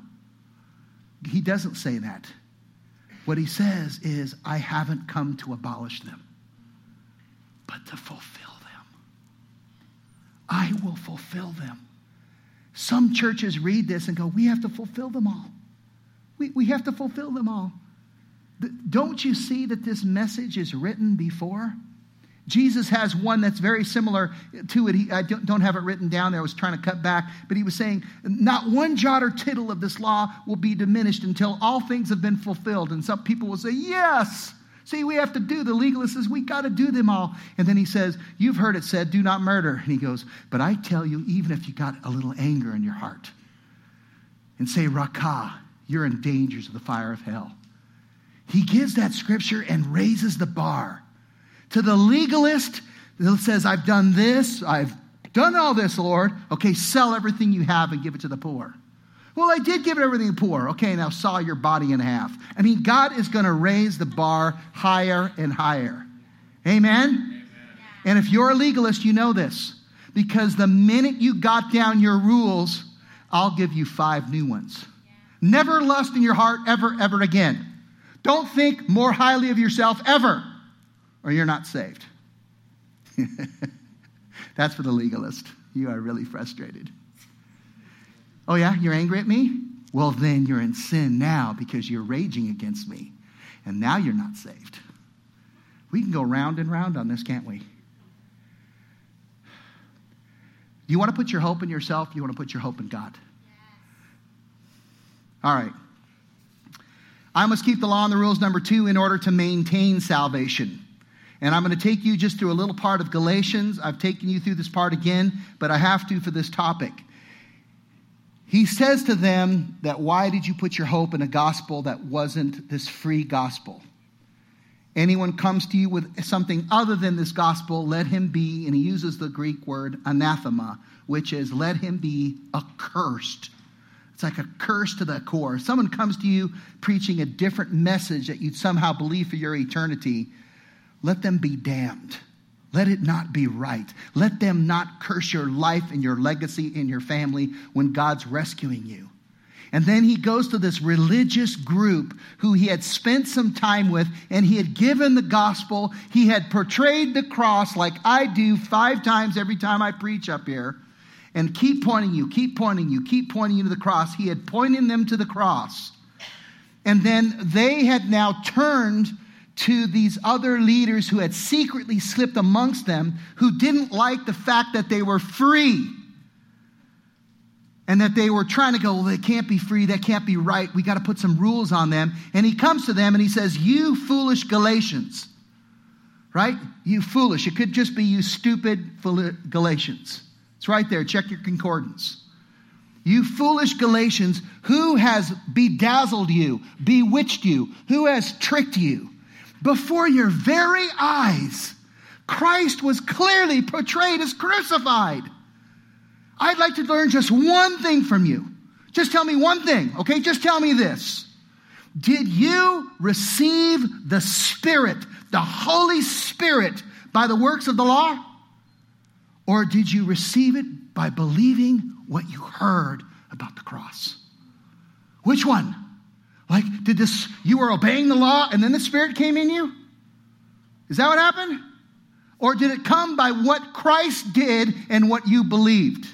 He doesn't say that. What he says is, I haven't come to abolish them, but to fulfill them. I will fulfill them. Some churches read this and go, we have to fulfill them all. We have to fulfill them all. Don't you see that this message is written before? Jesus has one that's very similar to it. I don't have it written down there. I was trying to cut back. But he was saying, not one jot or tittle of this law will be diminished until all things have been fulfilled. And some people will say, yes. See, we have to do. The legalist says, we got to do them all. And then he says, you've heard it said, do not murder. And he goes, but I tell you, even if you got a little anger in your heart and say, Rakah, you're in danger of the fire of hell. He gives that scripture and raises the bar. To the legalist that says, I've done this, I've done all this, Lord. Okay, sell everything you have and give it to the poor. Well, I did give everything to the poor. Okay, now saw your body in half. I mean, God is going to raise the bar higher and higher. Amen? Amen? And if you're a legalist, you know this. Because the minute you got down your rules, I'll give you 5 new ones. Yeah. Never lust in your heart ever, ever again. Don't think more highly of yourself ever, or you're not saved. That's for the legalist. You are really frustrated. Oh yeah, you're angry at me? Well, then you're in sin now because you're raging against me. And now you're not saved. We can go round and round on this, can't we? You want to put your hope in yourself? You want to put your hope in God? Yes. All right. I must keep the law and the rules, number 2, in order to maintain salvation. And I'm going to take you just through a little part of Galatians. I've taken you through this part again, but I have to for this topic. He says to them that why did you put your hope in a gospel that wasn't this free gospel? Anyone comes to you with something other than this gospel, let him be, and he uses the Greek word anathema, which is let him be accursed. It's like a curse to the core. If someone comes to you preaching a different message that you'd somehow believe for your eternity, let them be damned. Let it not be right. Let them not curse your life and your legacy and your family when God's rescuing you. And then he goes to this religious group who he had spent some time with, and he had given the gospel. He had portrayed the cross like I do 5 times every time I preach up here. And keep pointing you to the cross. He had pointed them to the cross. And then they had now turned to these other leaders who had secretly slipped amongst them, who didn't like the fact that they were free and that they were trying to go, well, they can't be free, that can't be right, we got to put some rules on them. And he comes to them and he says, you foolish Galatians, right? You foolish. It could just be you stupid Galatians. It's right there. Check your concordance. You foolish Galatians, who has bedazzled you, bewitched you, who has tricked you? Before your very eyes, Christ was clearly portrayed as crucified. I'd like to learn just one thing from you. Just tell me one thing, okay? Just tell me this. Did you receive the Spirit, the Holy Spirit, by the works of the law? Or did you receive it by believing what you heard about the cross? Which one? Like, you were obeying the law and then the Spirit came in you? Is that what happened? Or did it come by what Christ did and what you believed?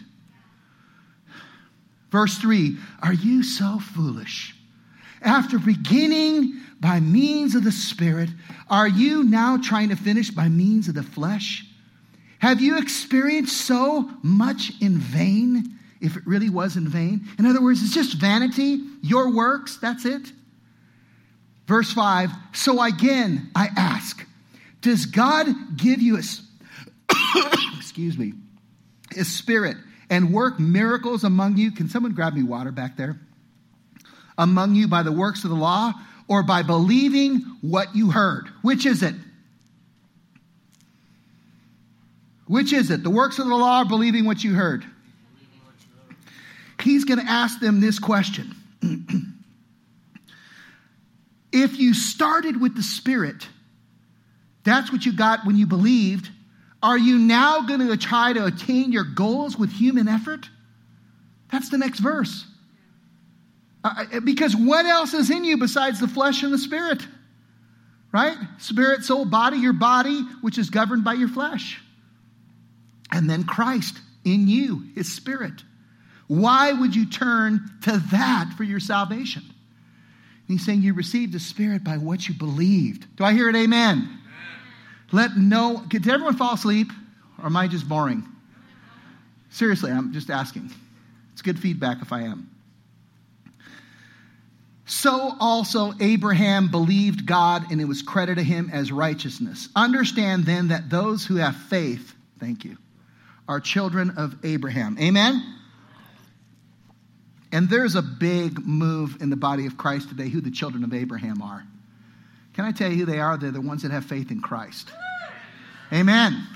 Verse 3, are you so foolish? After beginning by means of the Spirit, are you now trying to finish by means of the flesh? Have you experienced so much in vain, if it really was in vain? In other words, it's just vanity, your works, that's it. Verse 5, so again I ask, does God give you a spirit and work miracles among you? Can someone grab me water back there? Among you by the works of the law or by believing what you heard? Which is it? Which is it? The works of the law or believing what you heard? He's going to ask them this question. If you started with the Spirit, that's what you got when you believed. Are you now going to try to attain your goals with human effort? That's the next verse. Because what else is in you besides the flesh and the spirit? Right? Spirit, soul, body, your body, which is governed by your flesh. And then Christ in you, his spirit. Why would you turn to that for your salvation? And he's saying you received the Spirit by what you believed. Do I hear it? Amen. Did everyone fall asleep? Or am I just boring? Seriously, I'm just asking. It's good feedback if I am. So also Abraham believed God and it was credited to him as righteousness. Understand then that those who have faith, are children of Abraham. Amen? And there's a big move in the body of Christ today who the children of Abraham are. Can I tell you who they are? They're the ones that have faith in Christ. Amen.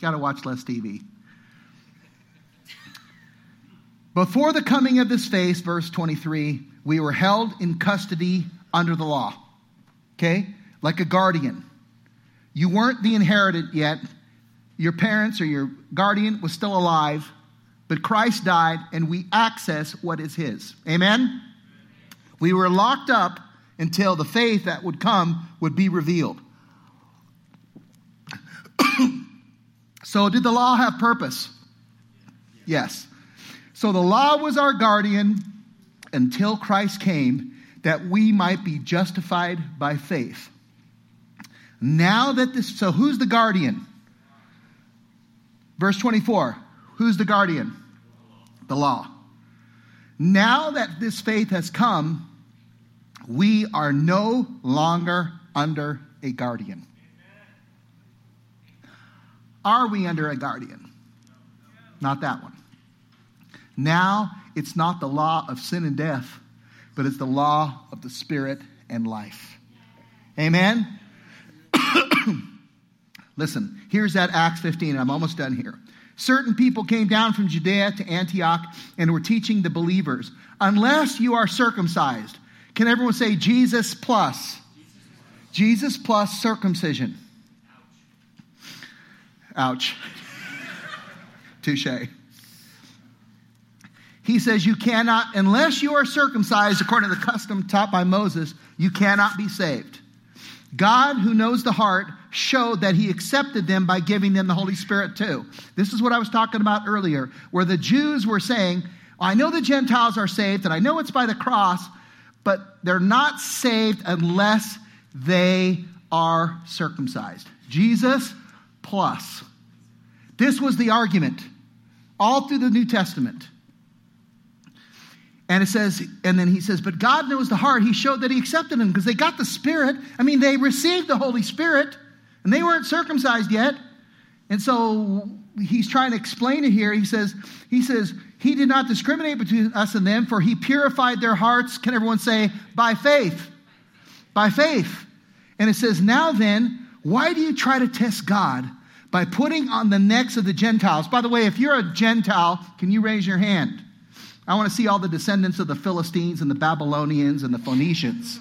Got to watch less TV. Before the coming of this faith, verse 23, we were held in custody under the law. Okay? Like a guardian. You weren't the inherited yet. Your parents or your guardian was still alive, but Christ died and we access what is his. Amen? We were locked up until the faith that would come would be revealed. So did the law have purpose? Yes. So the law was our guardian until Christ came that we might be justified by faith. So who's the guardian? Verse 24, who's the guardian? The law. Now that this faith has come, we are no longer under a guardian. Are we under a guardian? Not that one. Now it's not the law of sin and death, but it's the law of the Spirit and life. Amen? Listen, here's that Acts 15, and I'm almost done here. Certain people came down from Judea to Antioch and were teaching the believers, unless you are circumcised. Can everyone say Jesus plus? Jesus plus circumcision. Ouch. Touche. He says you cannot, unless you are circumcised, according to the custom taught by Moses, you cannot be saved. God, who knows the heart, showed that he accepted them by giving them the Holy Spirit too. This is what I was talking about earlier, where the Jews were saying, I know the Gentiles are saved, and I know it's by the cross, but they're not saved unless they are circumcised. Jesus plus. This was the argument all through the New Testament. And then he says, but God knows the heart. He showed that he accepted them because they got the Spirit. I mean, they received the Holy Spirit. And they weren't circumcised yet. And so he's trying to explain it here. He says, he did not discriminate between us and them, for he purified their hearts, can everyone say, by faith. By faith. And it says, now then, why do you try to test God by putting on the necks of the Gentiles? By the way, if you're a Gentile, can you raise your hand? I want to see all the descendants of the Philistines and the Babylonians and the Phoenicians.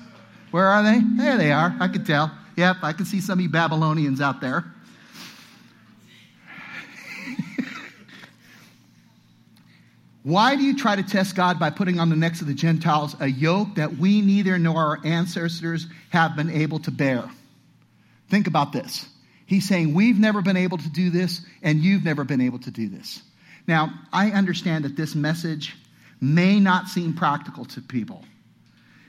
Where are they? There they are. I can tell. Yep, I can see some of you Babylonians out there. Why do you try to test God by putting on the necks of the Gentiles a yoke that we neither nor our ancestors have been able to bear? Think about this. He's saying we've never been able to do this, and you've never been able to do this. Now, I understand that this message may not seem practical to people.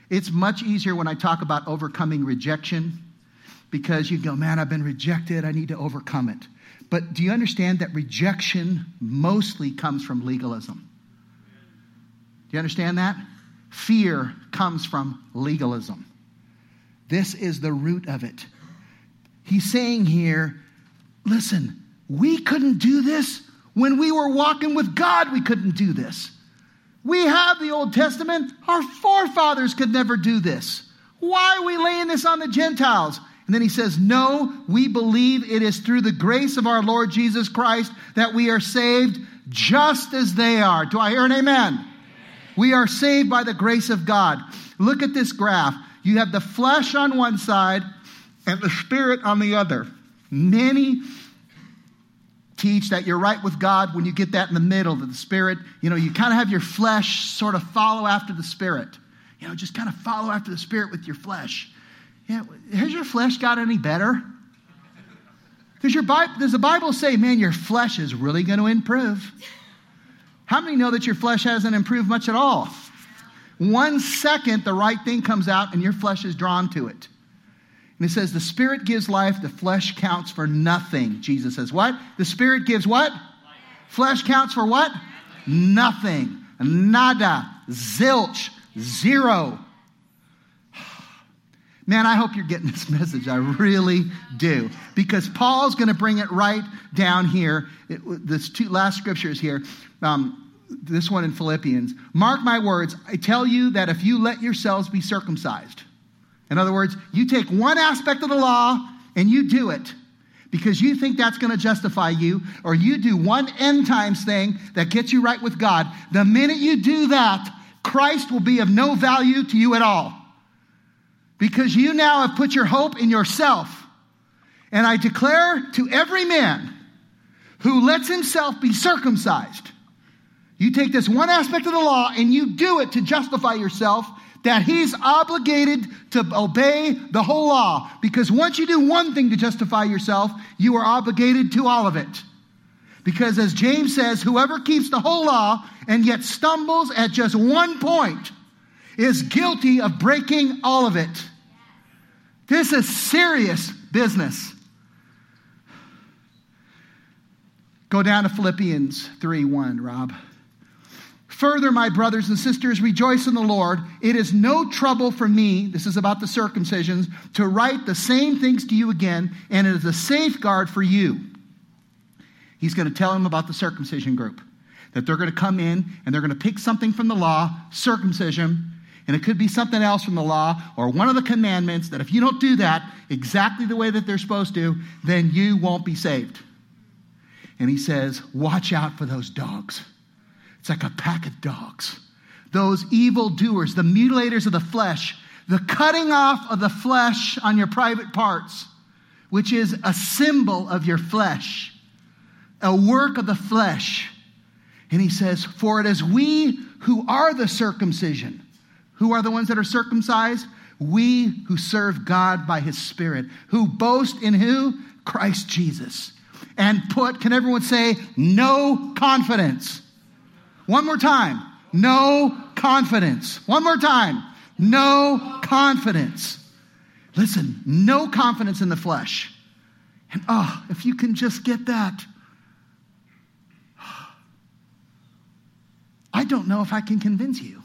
It's much easier when I talk about overcoming rejection, because you go, man, I've been rejected. I need to overcome it. But do you understand that rejection mostly comes from legalism? Do you understand that? Fear comes from legalism. This is the root of it. He's saying here, listen, we couldn't do this. When we were walking with God, we couldn't do this. We have the Old Testament. Our forefathers could never do this. Why are we laying this on the Gentiles? And then he says, no, we believe it is through the grace of our Lord Jesus Christ that we are saved just as they are. Do I hear an amen? Amen. We are saved by the grace of God. Look at this graph. You have the flesh on one side and the spirit on the other. Many teach that you're right with God when you get that in the middle, that the spirit, you kind of have your flesh sort of follow after the spirit. Just kind of follow after the spirit with your flesh. Yeah, has your flesh got any better? Does the Bible say, man, your flesh is really going to improve? How many know that your flesh hasn't improved much at all? 1 second, the right thing comes out and your flesh is drawn to it. And it says, the spirit gives life, the flesh counts for nothing. Jesus says what? The spirit gives what? Life. Flesh counts for what? Life. Nothing. Nada. Zilch. Zero. Man, I hope you're getting this message. I really do. Because Paul's going to bring it right down here. This two last scriptures here. This one in Philippians. Mark my words. I tell you that if you let yourselves be circumcised. In other words, you take one aspect of the law and you do it because you think that's going to justify you, or you do one end times thing that gets you right with God. The minute you do that, Christ will be of no value to you at all, because you now have put your hope in yourself. And I declare to every man who lets himself be circumcised, you take this one aspect of the law and you do it to justify yourself, that he's obligated to obey the whole law. Because once you do one thing to justify yourself, you are obligated to all of it. Because as James says, whoever keeps the whole law and yet stumbles at just one point is guilty of breaking all of it. This is serious business. Go down to Philippians 3:1, Rob. Further, my brothers and sisters, rejoice in the Lord. It is no trouble for me, this is about the circumcisions, to write the same things to you again, and it is a safeguard for you. He's going to tell them about the circumcision group, that they're going to come in and they're going to pick something from the law, circumcision, and it could be something else from the law or one of the commandments, that if you don't do that exactly the way that they're supposed to, then you won't be saved. And he says, watch out for those dogs. It's like a pack of dogs. Those evildoers, the mutilators of the flesh, the cutting off of the flesh on your private parts, which is a symbol of your flesh, a work of the flesh. And he says, for it is we who are the circumcision, who are the ones that are circumcised, we who serve God by his Spirit, who boast in who? Christ Jesus. And can everyone say, no confidence? One more time, no confidence. One more time, no confidence. Listen, no confidence in the flesh. And if you can just get that. I don't know if I can convince you.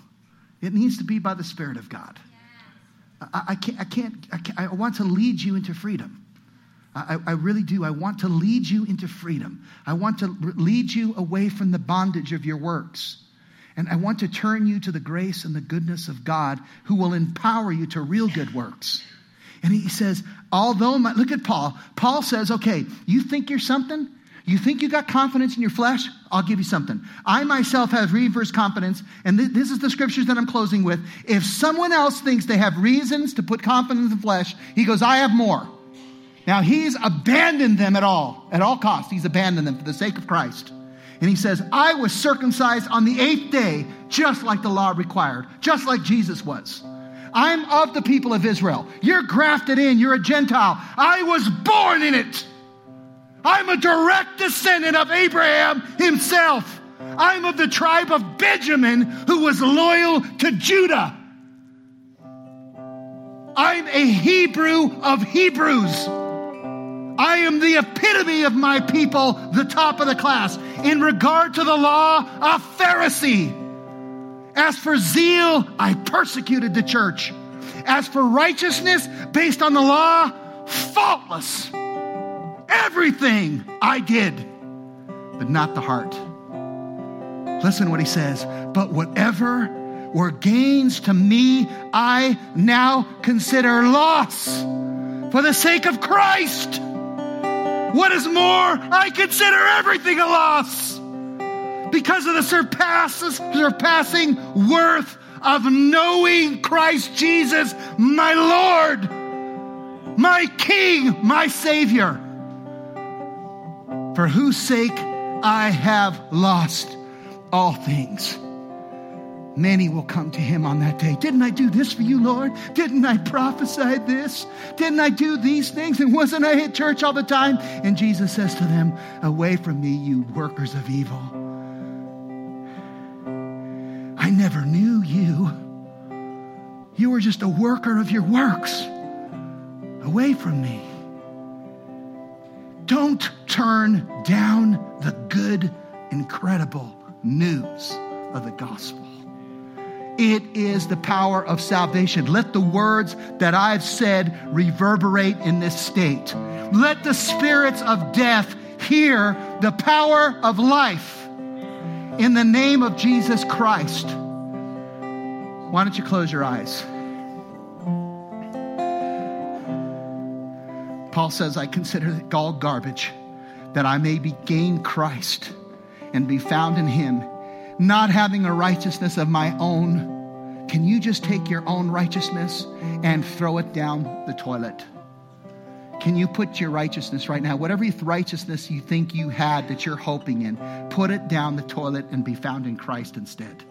It needs to be by the Spirit of God. Yes. I can't, I want to lead you into freedom. I really do. I want to lead you into freedom. I want to lead you away from the bondage of your works. And I want to turn you to the grace and the goodness of God, who will empower you to real good works. And he says, look at Paul. Paul says, okay, you think you're something? You think you got confidence in your flesh? I'll give you something. I myself have reverse confidence, and this is the scriptures that I'm closing with. If someone else thinks they have reasons to put confidence in the flesh, he goes, I have more. Now, he's abandoned them at all costs. He's abandoned them for the sake of Christ. And he says, I was circumcised on the 8th day, just like the law required, just like Jesus was. I'm of the people of Israel. You're grafted in. You're a Gentile. I was born in it. I'm a direct descendant of Abraham himself. I'm of the tribe of Benjamin, who was loyal to Judah. I'm a Hebrew of Hebrews. I am the epitome of my people, the top of the class. In regard to the law, a Pharisee. As for zeal, I persecuted the church. As for righteousness based on the law, faultless. Everything I did, but not the heart. Listen to what he says. But whatever were gains to me, I now consider loss for the sake of Christ. What is more, I consider everything a loss because of the surpassing worth of knowing Christ Jesus, my Lord, my King, my Savior, for whose sake I have lost all things. Many will come to him on that day. Didn't I do this for you, Lord? Didn't I prophesy this? Didn't I do these things? And wasn't I at church all the time? And Jesus says to them, away from me, you workers of evil. I never knew you. You were just a worker of your works. Away from me. Don't turn down the good, incredible news of the gospel. It is the power of salvation. Let the words that I've said reverberate in this state. Let the spirits of death hear the power of life in the name of Jesus Christ. Why don't you close your eyes? Paul says, I consider it all garbage that I may be gain Christ and be found in him, not having a righteousness of my own. Can you just take your own righteousness and throw it down the toilet? Can you put your righteousness right now, whatever righteousness you think you had that you're hoping in, put it down the toilet and be found in Christ instead?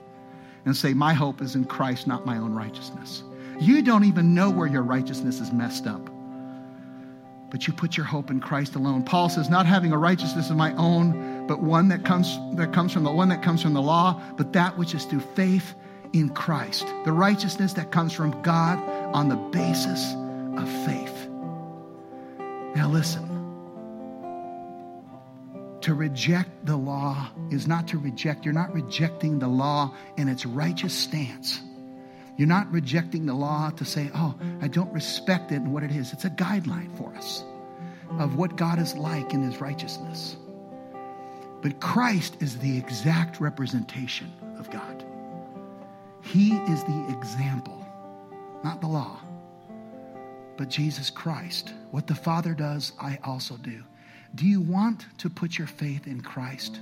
And say, my hope is in Christ, not my own righteousness. You don't even know where your righteousness is messed up, but you put your hope in Christ alone. Paul says, not having a righteousness of my own, but one that comes from the law, but that which is through faith in Christ. The righteousness that comes from God on the basis of faith. Now listen. To reject the law is not to reject. You're not rejecting the law in its righteous stance. You're not rejecting the law to say, oh, I don't respect it and what it is. It's a guideline for us of what God is like in his righteousness. But Christ is the exact representation of God. He is the example, not the law, but Jesus Christ. What the Father does, I also do. Do you want to put your faith in Christ?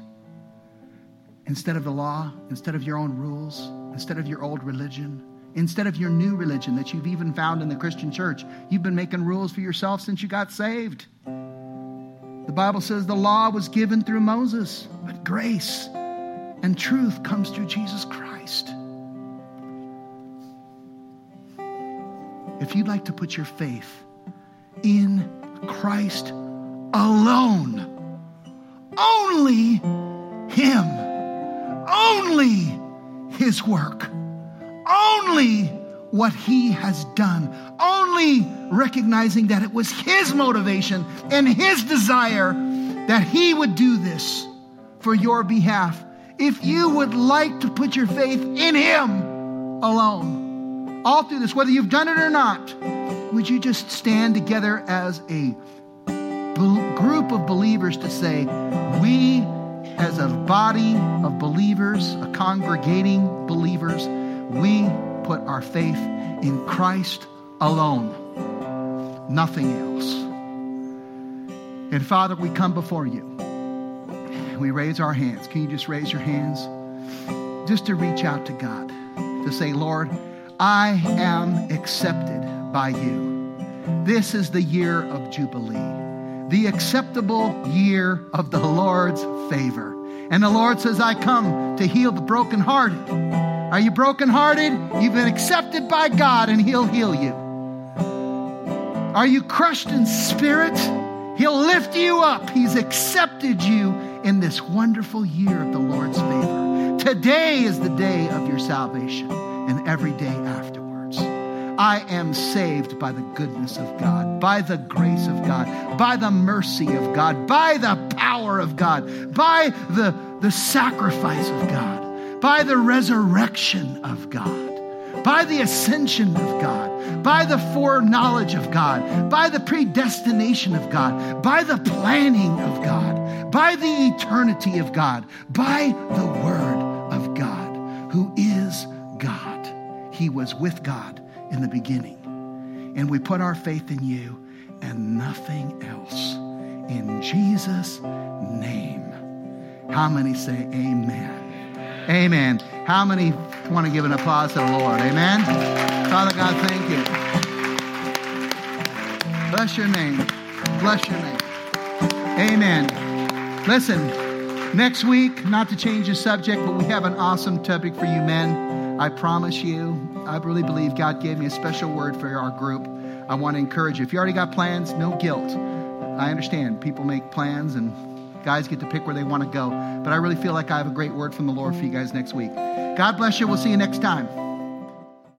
Instead of the law, instead of your own rules, instead of your old religion, instead of your new religion that you've even found in the Christian church. You've been making rules for yourself since you got saved. The Bible says the law was given through Moses, but grace and truth comes through Jesus Christ. If you'd like to put your faith in Christ alone, only him, only his work, only what he has done, only recognizing that it was his motivation and his desire that he would do this for your behalf. If you would like to put your faith in him alone, all through this, whether you've done it or not, would you just stand together as a group of believers to say, we as a body of believers, a congregating believers, we put our faith in Christ alone, nothing else. And Father, we come before you. We raise our hands. Can you just raise your hands? Just to reach out to God, to say, Lord, I am accepted by you. This is the year of Jubilee, the acceptable year of the Lord's favor. And the Lord says, I come to heal the brokenhearted. Are you brokenhearted? You've been accepted by God and He'll heal you. Are you crushed in spirit? He'll lift you up. He's accepted you in this wonderful year of the Lord's favor. Today is the day of your salvation and every day afterwards. I am saved by the goodness of God, by the grace of God, by the mercy of God, by the power of God, by the sacrifice of God, by the resurrection of God, by the ascension of God, by the foreknowledge of God, by the predestination of God, by the planning of God, by the eternity of God, by the Word of God, who is God. He was with God in the beginning. And we put our faith in you and nothing else. In Jesus' name. How many say amen? Amen. How many want to give an applause to the Lord? Amen. Father God, thank you. Bless your name. Bless your name. Amen. Listen, next week, not to change the subject, but we have an awesome topic for you men. I promise you, I really believe God gave me a special word for our group. I want to encourage you. If you already got plans, no guilt. I understand people make plans and guys get to pick where they want to go. But I really feel like I have a great word from the Lord for you guys next week. God bless you. We'll see you next time.